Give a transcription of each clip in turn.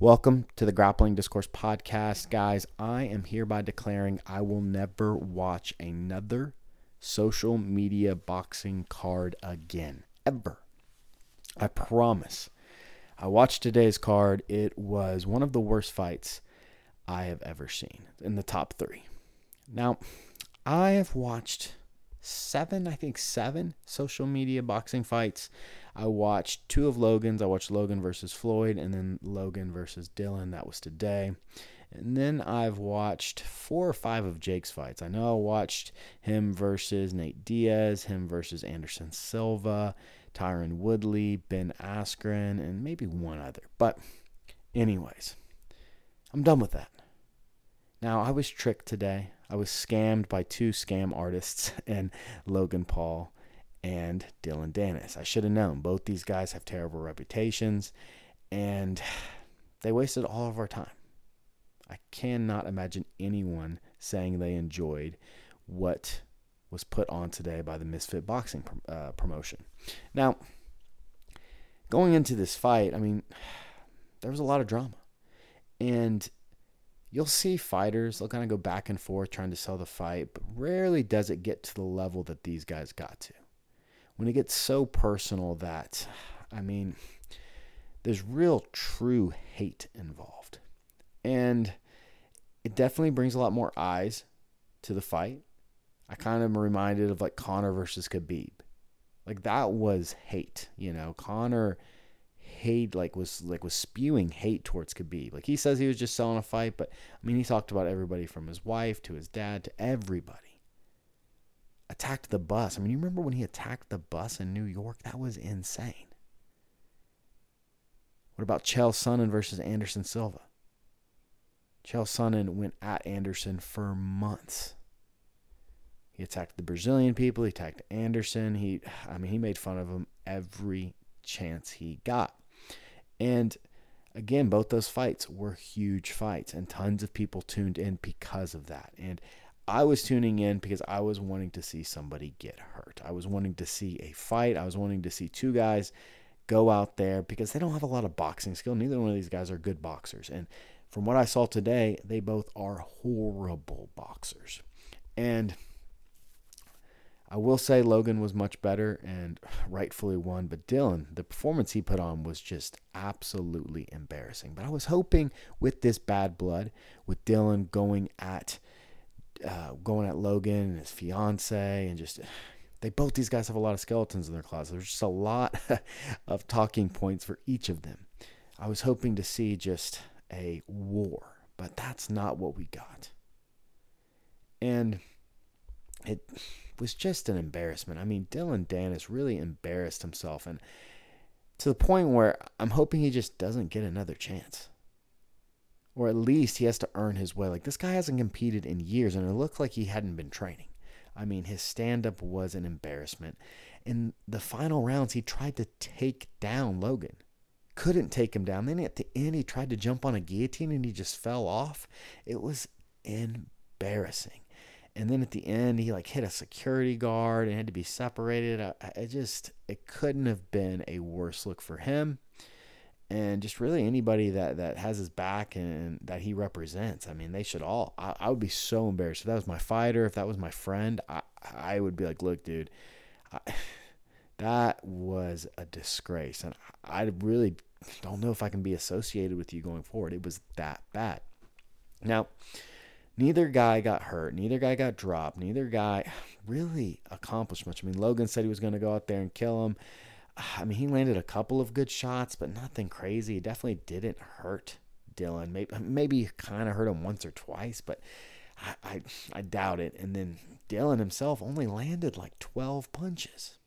Welcome to the Grappling Discourse Podcast, guys. I am hereby declaring I will never watch another social media boxing card again, ever. I promise. I watched today's card. It was one of the worst fights I have ever seen, in the top three. Now, I have watched seven social media boxing fights. I watched two of Logan's. I watched Logan versus Floyd and then Logan versus Dillon. That was today. And then I've watched four or five of Jake's fights. I know I watched him versus Nate Diaz, him versus Anderson Silva, Tyron Woodley, Ben Askren, and maybe one other. But anyways, I'm done with that. Now, I was tricked today. I was scammed by two scam artists and Logan Paul and Dillon Danis. I should have known. Both these guys have terrible reputations, and they wasted all of our time. I cannot imagine anyone saying they enjoyed what was put on today by the Misfit Boxing promotion. Now, going into this fight, I mean, there was a lot of drama. And you'll see fighters, they'll kind of go back and forth trying to sell the fight, but rarely does it get to the level that these guys got to. When it gets so personal that, I mean, there's real true hate involved. And it definitely brings a lot more eyes to the fight. I kind of am reminded of like Conor versus Khabib. Like that was hate, you know. Conor hate was spewing hate towards Khabib. Like he says he was just selling a fight, but I mean he talked about everybody from his wife to his dad to everybody. Attacked the bus. I mean, you remember when he attacked the bus in New York? That was insane. What about Chael Sonnen versus Anderson Silva? Chael Sonnen went at Anderson for months. He attacked the Brazilian people. He attacked Anderson. He made fun of him every chance he got. And again, both those fights were huge fights, and tons of people tuned in because of that. And I was tuning in because I was wanting to see somebody get hurt. I was wanting to see a fight. I was wanting to see two guys go out there because they don't have a lot of boxing skill. Neither one of these guys are good boxers. And from what I saw today, they both are horrible boxers. And I will say Logan was much better and rightfully won, but Dillon, the performance he put on was just absolutely embarrassing. But I was hoping with this bad blood, with Dillon going at Logan and his fiance, and just these guys have a lot of skeletons in their closet. There's just a lot of talking points for each of them. I was hoping to see just a war, but that's not what we got. And it was just an embarrassment. I mean, Dillon Danis really embarrassed himself, and to the point where I'm hoping he just doesn't get another chance. Or at least he has to earn his way. Like, this guy hasn't competed in years, and it looked like he hadn't been training. I mean, his stand-up was an embarrassment. In the final rounds, he tried to take down Logan. Couldn't take him down. Then at the end, he tried to jump on a guillotine, and he just fell off. It was embarrassing. And then at the end, he hit a security guard and had to be separated. It couldn't have been a worse look for him. And just really anybody that has his back and that he represents, I mean, they should all. I would be so embarrassed. If that was my fighter, if that was my friend, I would be like, look, dude, that was a disgrace. And I really don't know if I can be associated with you going forward. It was that bad. Now, neither guy got hurt. Neither guy got dropped. Neither guy really accomplished much. I mean, Logan said he was going to go out there and kill him. I mean, he landed a couple of good shots, but nothing crazy. He definitely didn't hurt Dillon. Maybe kind of hurt him once or twice, but I doubt it. And then Dillon himself only landed 12 punches.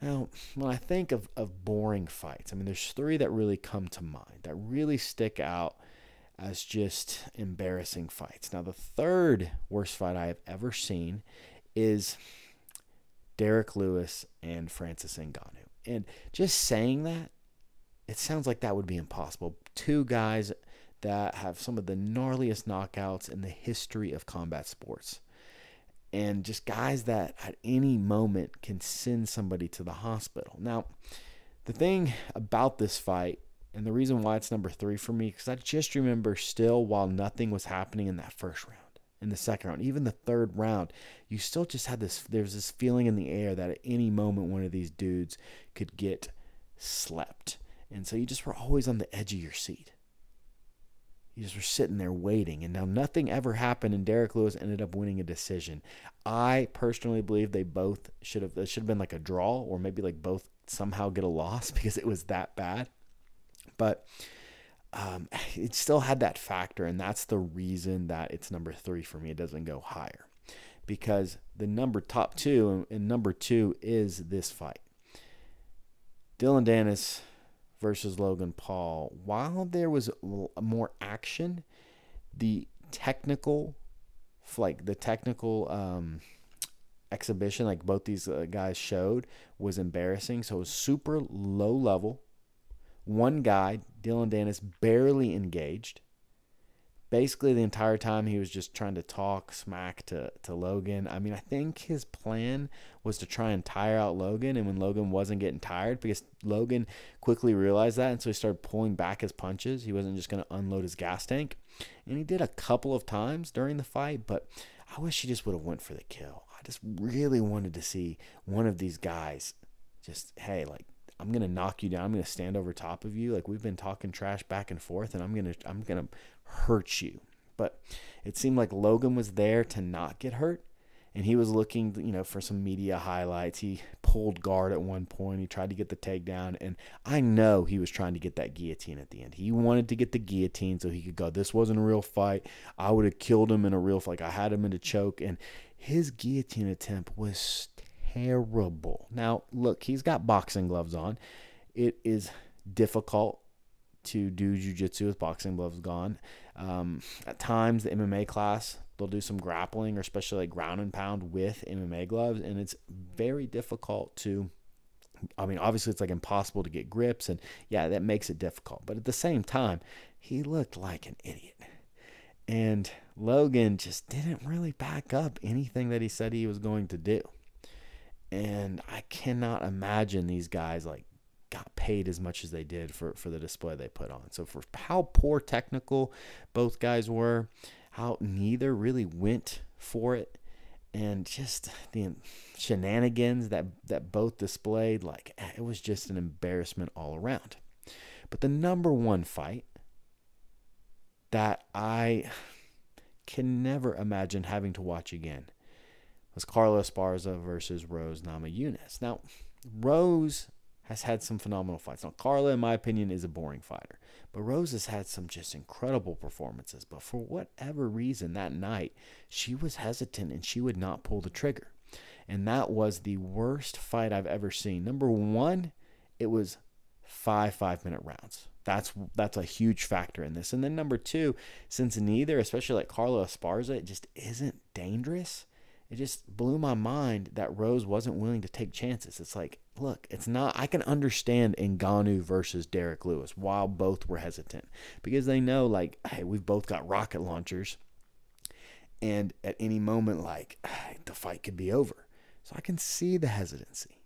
Now, when I think of boring fights, I mean, there's three that really come to mind that really stick out as just embarrassing fights. Now, the third worst fight I have ever seen is Derek Lewis and Francis Ngannou. And just saying that, it sounds like that would be impossible. Two guys that have some of the gnarliest knockouts in the history of combat sports. And just guys that at any moment can send somebody to the hospital. Now, the thing about this fight And the reason why it's number 3 for me, because I just remember still while nothing was happening in that first round, in the second round, even the third round, you still just had this, there's this feeling in the air that at any moment one of these dudes could get slept. And so you just were always on the edge of your seat. You just were sitting there waiting. And now nothing ever happened, and Derek Lewis ended up winning a decision. I personally believe they both should have been like a draw, or maybe like both somehow get a loss, because it was that bad. But it still had that factor, and that's the reason that it's number 3 for me. It doesn't go higher, because the top two, and number 2 is this fight. Dillon Danis versus Logan Paul. While there was more action, the technical exhibition, like both these guys showed, was embarrassing. So it was super low level. One guy, Dillon Danis, barely engaged. Basically the entire time he was just trying to talk smack to Logan. I mean, I think his plan was to try and tire out Logan, and when Logan wasn't getting tired, because Logan quickly realized that, and so he started pulling back his punches. He wasn't just going to unload his gas tank. And he did a couple of times during the fight, but I wish he just would have went for the kill. I just really wanted to see one of these guys just, hey, like, I'm going to knock you down. I'm going to stand over top of you. Like, we've been talking trash back and forth, and I'm going to hurt you. But it seemed like Logan was there to not get hurt, and he was looking, for some media highlights. He pulled guard at one point. He tried to get the takedown, and I know he was trying to get that guillotine at the end. He wanted to get the guillotine so he could go, this wasn't a real fight. I would have killed him in a real fight. I had him in a choke, and his guillotine attempt was terrible. Now, look, he's got boxing gloves on. It is difficult to do jiu-jitsu with boxing gloves on. At times, the MMA class, they'll do some grappling, or especially like ground and pound with MMA gloves, and it's very difficult to, I mean, obviously it's like impossible to get grips, and yeah, that makes it difficult. But at the same time, he looked like an idiot. And Logan just didn't really back up anything that he said he was going to do. And I cannot imagine these guys like got paid as much as they did for the display they put on. So for how poor technical both guys were, how neither really went for it, and just the shenanigans that both displayed, like it was just an embarrassment all around. But the number one fight that I can never imagine having to watch again was Carla Esparza versus Rose Namajunas. Now, Rose has had some phenomenal fights. Now, Carla, in my opinion, is a boring fighter. But Rose has had some just incredible performances. But for whatever reason, that night, she was hesitant and she would not pull the trigger. And that was the worst fight I've ever seen. Number one, it was 5 5-minute rounds. That's a huge factor in this. And then number two, since neither, especially like Carla Esparza, it just isn't dangerous. It just blew my mind that Rose wasn't willing to take chances. It's like, look, it's not. I can understand Ngannou versus Derek Lewis while both were hesitant, because they know, like, hey, we've both got rocket launchers, and at any moment, like, the fight could be over. So I can see the hesitancy.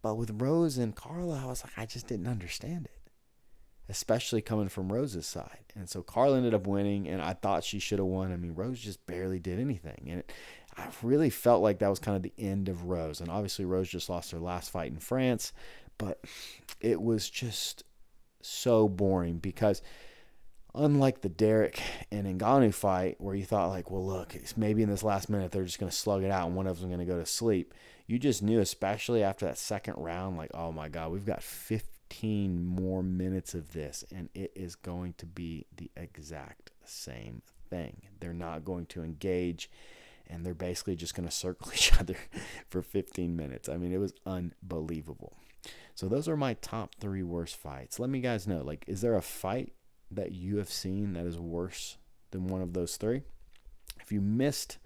But with Rose and Carla, I was like, I just didn't understand it, especially coming from Rose's side. And so Carla ended up winning, and I thought she should have won. I mean, Rose just barely did anything, and I really felt like that was kind of the end of Rose. And obviously Rose just lost her last fight in France, but it was just so boring, because unlike the Derek and Ngannou fight, where you thought like, well, look, maybe in this last minute they're just going to slug it out and one of them's going to go to sleep. You just knew, especially after that second round, like, oh my God, we've got 15 more minutes of this, and it is going to be the exact same thing. They're not going to engage, and they're basically just going to circle each other for 15 minutes. I mean, it was unbelievable. So those are my top 3 worst fights. Let me guys know, like, is there a fight that you have seen that is worse than one of those 3? If you missed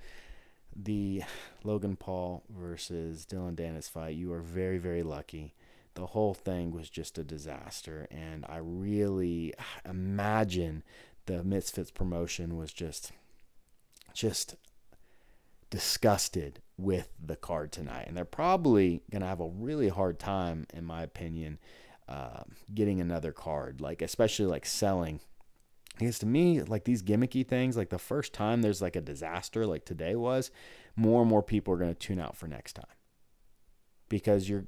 the Logan Paul versus Dillon Danis fight, you are very, very lucky. The whole thing was just a disaster, and I really imagine the Misfits promotion was just disgusted with the card tonight, and they're probably going to have a really hard time, in my opinion, getting another card, like especially like selling. Because to me, like these gimmicky things, like the first time there's like a disaster like today was, more and more people are going to tune out for next time. Because you're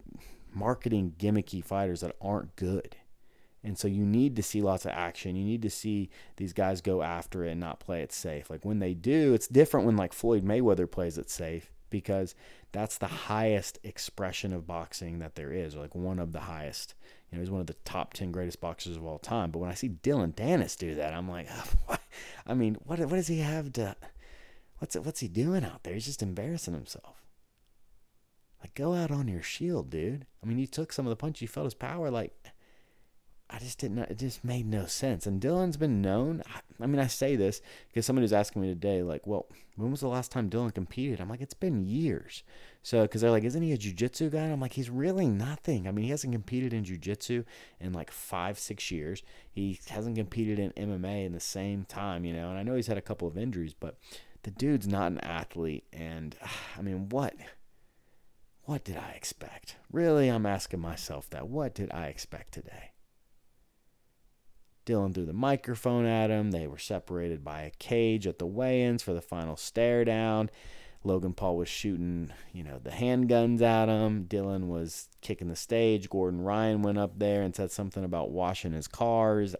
marketing gimmicky fighters that aren't good. And so you need to see lots of action. You need to see these guys go after it and not play it safe. Like when they do, it's different when like Floyd Mayweather plays it safe, because that's the highest expression of boxing that there is, or like one of the highest. You know, he's one of the top 10 greatest boxers of all time. But when I see Dillon Danis do that, I'm like, oh, what? I mean, what does he have to, what's he doing out there? He's just embarrassing himself. Like, go out on your shield, dude. I mean, he took some of the punch. You felt his power. Like, I just didn't, it just made no sense. And Dillon's been known. I mean, I say this because somebody was asking me today, like, well, when was the last time Dillon competed? I'm like, it's been years. So, because they're like, isn't he a jiu-jitsu guy? And I'm like, he's really nothing. I mean, he hasn't competed in jiu-jitsu in like 5-6 years. He hasn't competed in MMA in the same time, you know. And I know he's had a couple of injuries, but the dude's not an athlete. And I mean, what did I expect? Really, I'm asking myself that. What did I expect today? Dillon threw the microphone at him. They were separated by a cage at the weigh-ins for the final stare down. Logan Paul was shooting, you know, the handguns at him. Dillon was kicking the stage. Gordon Ryan went up there and said something about washing his cars.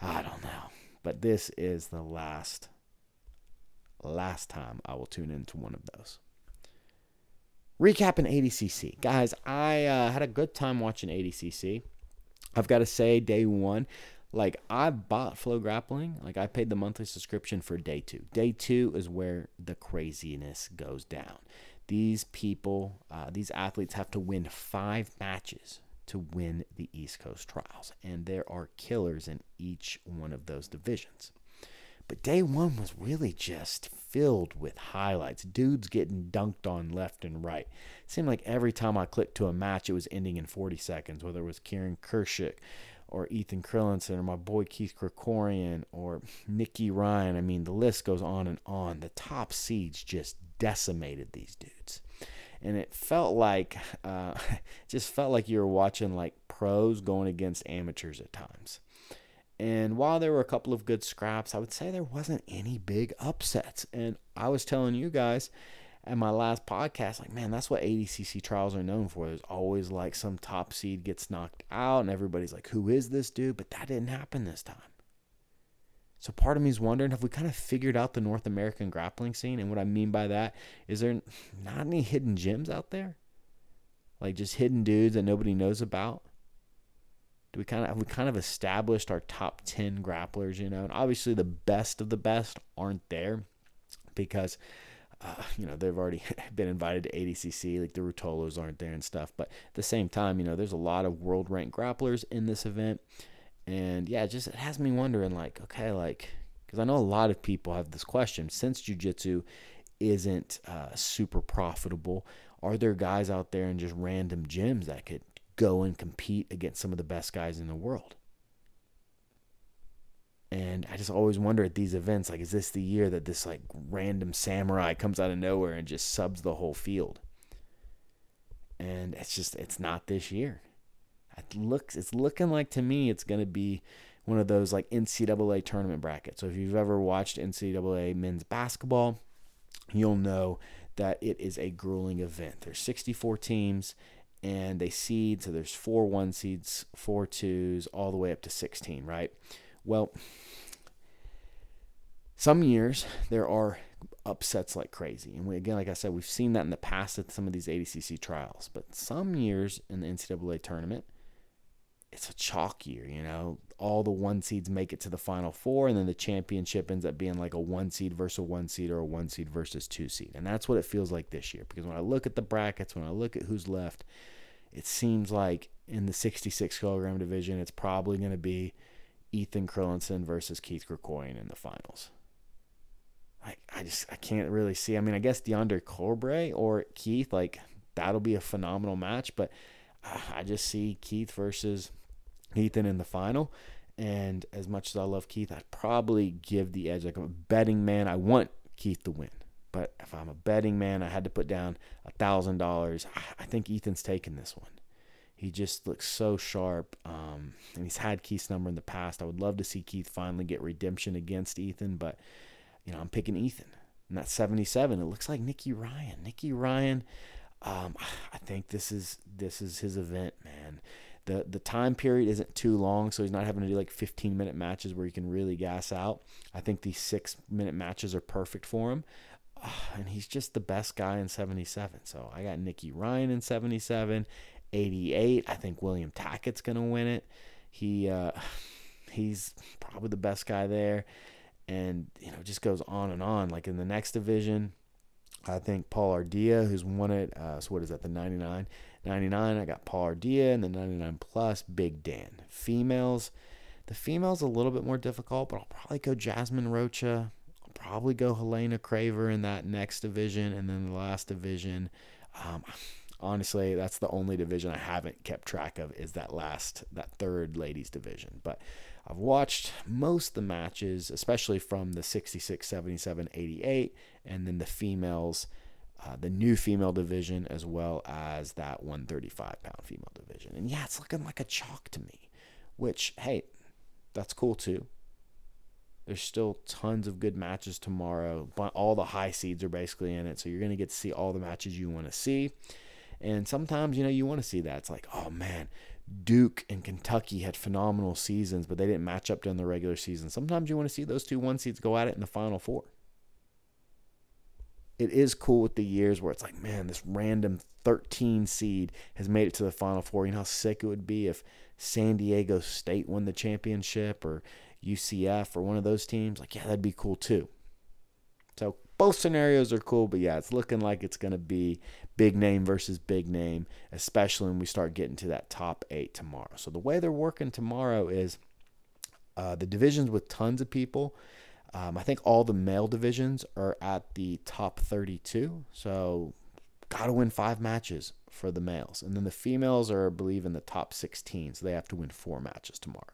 I don't know. But this is the last time I will tune into one of those. Recapping ADCC. Guys, I had a good time watching ADCC. I've got to say, day one, like, I bought Flow Grappling. Like, I paid the monthly subscription for day two. Day two is where the craziness goes down. These people, these athletes have to win 5 matches to win the East Coast Trials. And there are killers in each one of those divisions. But day one was really just filled with highlights. Dudes getting dunked on left and right. It seemed like every time I clicked to a match, it was ending in 40 seconds, whether it was Kieran Kershuk or Ethan Crelinsten or my boy Keith Krikorian or Nikki Ryan. I mean, the list goes on and on. The top seeds just decimated these dudes. And it felt like, just felt like you were watching like pros going against amateurs at times. And while there were a couple of good scraps, I would say there wasn't any big upsets. And I was telling you guys at my last podcast, like, man, that's what ADCC trials are known for. There's always like some top seed gets knocked out and everybody's like, who is this dude? But that didn't happen this time. So part of me is wondering, have we kind of figured out the North American grappling scene? And what I mean by that is there not any hidden gems out there? Like just hidden dudes that nobody knows about? Have we kind of established our top 10 grapplers, you know? And obviously the best of the best aren't there because, you know, they've already been invited to ADCC. Like the Ruotolos aren't there and stuff. But at the same time, you know, there's a lot of world-ranked grapplers in this event. And, yeah, just it has me wondering, like, okay, like, because I know a lot of people have this question. Since jiu-jitsu isn't super profitable, are there guys out there in just random gyms that could go and compete against some of the best guys in the world? And I just always wonder at these events, like, is this the year that this like random samurai comes out of nowhere and just subs the whole field? And it's just, it's not this year. It's looking like to me it's going to be one of those like NCAA tournament brackets. So if you've ever watched NCAA men's basketball, you'll know that it is a grueling event. There's 64 teams. And they seed, so there's 4 1-seeds, 4 2s, all the way up to 16, right? Well, some years there are upsets like crazy. And we, again, like I said, we've seen that in the past at some of these ADCC trials. But some years in the NCAA tournament, it's a chalk year, you know? All the 1-seeds make it to the Final Four, and then the championship ends up being like a 1-seed versus a 1-seed or a 1-seed versus 2-seed. And that's what it feels like this year, because when I look at the brackets, when I look at who's left, it seems like in the 66-kilogram division, it's probably going to be Ethan Crelinsten versus Keith Krikorian in the finals. I can't really see. I mean, I guess Deandre Corbre or Keith, like, that'll be a phenomenal match, but I just see Keith versus Ethan in the final. And as much as I love Keith, I'd probably give the edge. Like, I'm a betting man, I want Keith to win, but if I'm a betting man, I had to put down $1,000, I think Ethan's taking this one. He just looks so sharp, and he's had Keith's number in the past. I would love to see Keith finally get redemption against Ethan, but, you know, I'm picking Ethan. And that's 77. It looks like Nikki Ryan. Nikki Ryan, I think this is his event, man. The time period isn't too long, so he's not having to do like 15-minute matches where you can really gas out. I think these 6-minute matches are perfect for him. And he's just the best guy in 77. So I got Nikki Ryan in 77. 88, I think William Tackett's going to win it. He's probably the best guy there. And, you know, just goes on and on. Like in the next division, I think Paul Ardia, who's won it. So what is that, the 99? 99, I got Paul Ardia, and the 99 plus, Big Dan. Females, the females a little bit more difficult, but I'll probably go Jasmine Rocha. I'll probably go Helena Craver in that next division. And then the last division, honestly, that's the only division I haven't kept track of is that third ladies division. But I've watched most of the matches, especially from the 66, 77, 88, and then the females, the new female division, as well as that 135-pound female division. And yeah, it's looking like a chalk to me, which, hey, that's cool too. There's still tons of good matches tomorrow. All the high seeds are basically in it, so you're going to get to see all the matches you want to see. And sometimes, you know, you want to see that. It's like, oh, man, Duke and Kentucky had phenomenal seasons, but they didn't match up during the regular season. Sometimes you want to see those 2 1 seeds go at it in the Final Four. It is cool with the years where it's like, man, this random 13 seed has made it to the Final Four. You know how sick it would be if San Diego State won the championship or UCF or one of those teams? Like, yeah, that'd be cool too. So both scenarios are cool, but yeah, it's looking like it's going to be big name versus big name, especially when we start getting to that top 8 tomorrow. So the way they're working tomorrow is the divisions with tons of people. I think all the male divisions are at the top 32, so got to win 5 matches for the males. And then the females are, I believe, in the top 16, so they have to win 4 matches tomorrow.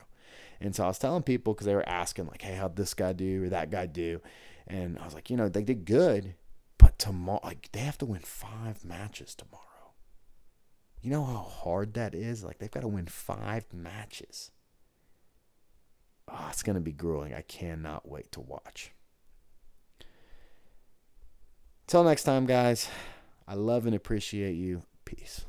And so I was telling people, because they were asking, like, hey, how'd this guy do or that guy do? And I was like, you know, they did good, but tomorrow, like, they have to win 5 matches tomorrow. You know how hard that is? Like, they've got to win 5 matches. Oh, it's going to be grueling. I cannot wait to watch. Till next time, guys, I love and appreciate you. Peace.